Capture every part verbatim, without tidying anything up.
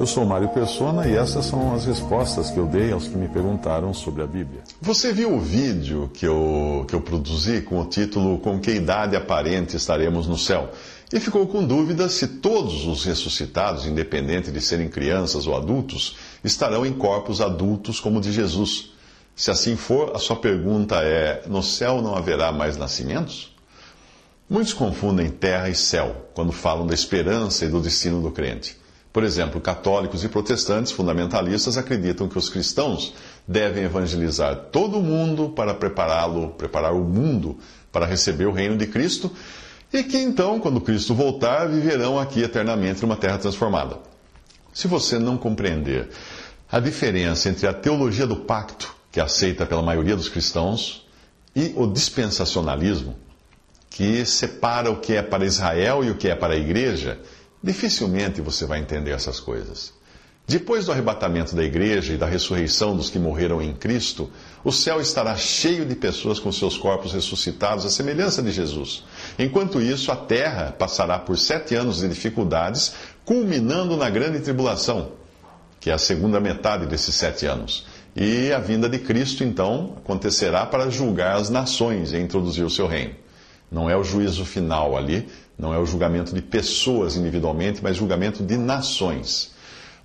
Eu sou Mário Persona e essas são as respostas que eu dei aos que me perguntaram sobre a Bíblia. Você viu o vídeo que eu, que eu produzi com o título Com que idade aparente estaremos no céu? E ficou com dúvida se todos os ressuscitados, independente de serem crianças ou adultos, estarão em corpos adultos como o de Jesus. Se assim for, a sua pergunta é: no céu não haverá mais nascimentos? Muitos confundem terra e céu quando falam da esperança e do destino do crente. Por exemplo, católicos e protestantes fundamentalistas acreditam que os cristãos devem evangelizar todo mundo para prepará-lo, preparar o mundo para receber o reino de Cristo, e que então, quando Cristo voltar, viverão aqui eternamente numa terra transformada. Se você não compreender a diferença entre a teologia do pacto, que é aceita pela maioria dos cristãos, e o dispensacionalismo, que separa o que é para Israel e o que é para a igreja, dificilmente você vai entender essas coisas. Depois do arrebatamento da igreja e da ressurreição dos que morreram em Cristo, o céu estará cheio de pessoas com seus corpos ressuscitados à semelhança de Jesus. Enquanto isso, a terra passará por sete anos de dificuldades, culminando na grande tribulação, que é a segunda metade desses sete anos. E a vinda de Cristo, então, acontecerá para julgar as nações e introduzir o seu reino. Não é o juízo final ali, não é o julgamento de pessoas individualmente, mas julgamento de nações.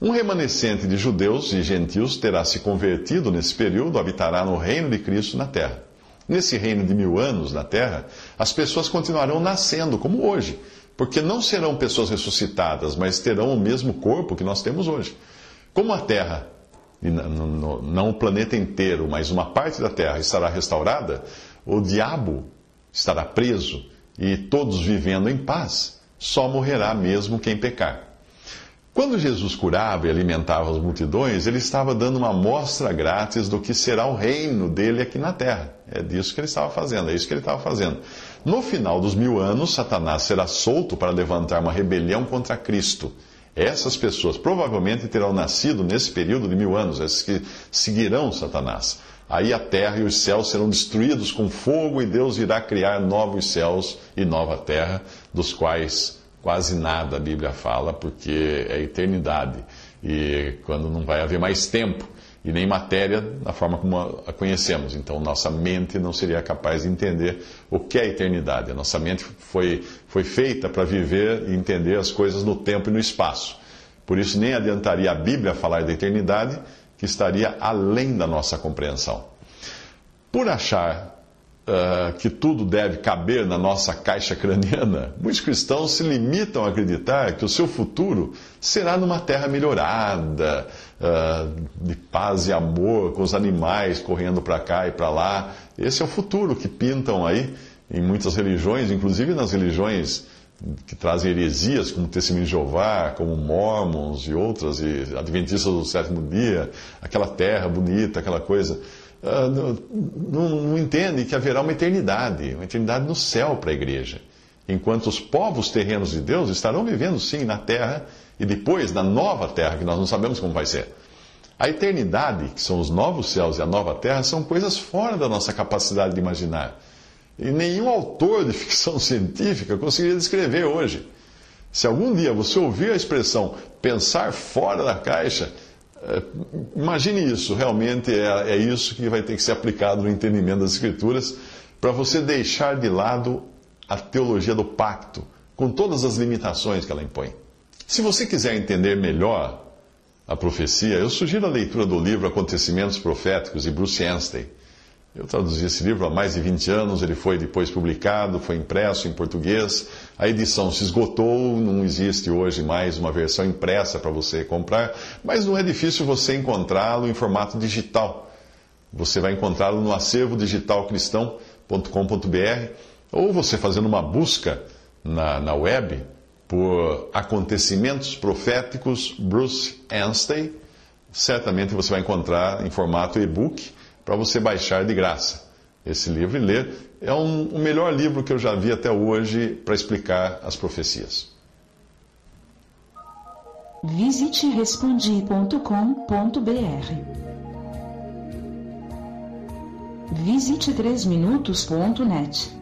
Um remanescente de judeus e gentios terá se convertido nesse período, habitará no reino de Cristo na terra. Nesse reino de mil anos na terra, as pessoas continuarão nascendo, como hoje, porque não serão pessoas ressuscitadas, mas terão o mesmo corpo que nós temos hoje. Como a terra, não o planeta inteiro, mas uma parte da terra estará restaurada, o diabo estará preso e todos vivendo em paz, só morrerá mesmo quem pecar. Quando Jesus curava e alimentava as multidões, ele estava dando uma amostra grátis do que será o reino dele aqui na terra. É disso que ele estava fazendo, é isso que ele estava fazendo. No final dos mil anos, Satanás será solto para levantar uma rebelião contra Cristo. Essas pessoas provavelmente terão nascido nesse período de mil anos, essas que seguirão Satanás. Aí a terra e os céus serão destruídos com fogo e Deus irá criar novos céus e nova terra, dos quais quase nada a Bíblia fala, porque é eternidade. E quando não vai haver mais tempo e nem matéria da forma como a conhecemos. Então nossa mente não seria capaz de entender o que é eternidade. A nossa mente foi, foi feita para viver e entender as coisas no tempo e no espaço. Por isso nem adiantaria a Bíblia falar da eternidade, que estaria além da nossa compreensão. Por achar uh, que tudo deve caber na nossa caixa craniana, muitos cristãos se limitam a acreditar que o seu futuro será numa terra melhorada, uh, de paz e amor, com os animais correndo para cá e para lá. Esse é o futuro que pintam aí em muitas religiões, inclusive nas religiões que trazem heresias, como Testemunho de Jeová, como Mormons e outras, e Adventistas do Sétimo Dia, aquela terra bonita, aquela coisa, não, não, não entendem que haverá uma eternidade, uma eternidade no céu para a igreja, enquanto os povos terrenos de Deus estarão vivendo, sim, na terra, e depois na nova terra, que nós não sabemos como vai ser. A eternidade, que são os novos céus e a nova terra, são coisas fora da nossa capacidade de imaginar. E nenhum autor de ficção científica conseguiria descrever hoje. Se algum dia você ouvir a expressão pensar fora da caixa, imagine isso, realmente é, é isso que vai ter que ser aplicado no entendimento das Escrituras, para você deixar de lado a teologia do pacto, com todas as limitações que ela impõe. Se você quiser entender melhor a profecia, eu sugiro a leitura do livro Acontecimentos Proféticos, de Bruce Anstey. Eu traduzi esse livro há mais de vinte anos, ele foi depois publicado, foi impresso em português, a edição se esgotou, não existe hoje mais uma versão impressa para você comprar, mas não é difícil você encontrá-lo em formato digital. Você vai encontrá-lo no acervo digital cristão ponto com ponto br, ou você fazendo uma busca na, na web por Acontecimentos Proféticos Bruce Anstey, certamente você vai encontrar em formato e-book, para você baixar de graça esse livro e ler. É um, o melhor livro que eu já vi até hoje para explicar as profecias. Visite respondi ponto com ponto br. Visite três minutos ponto net.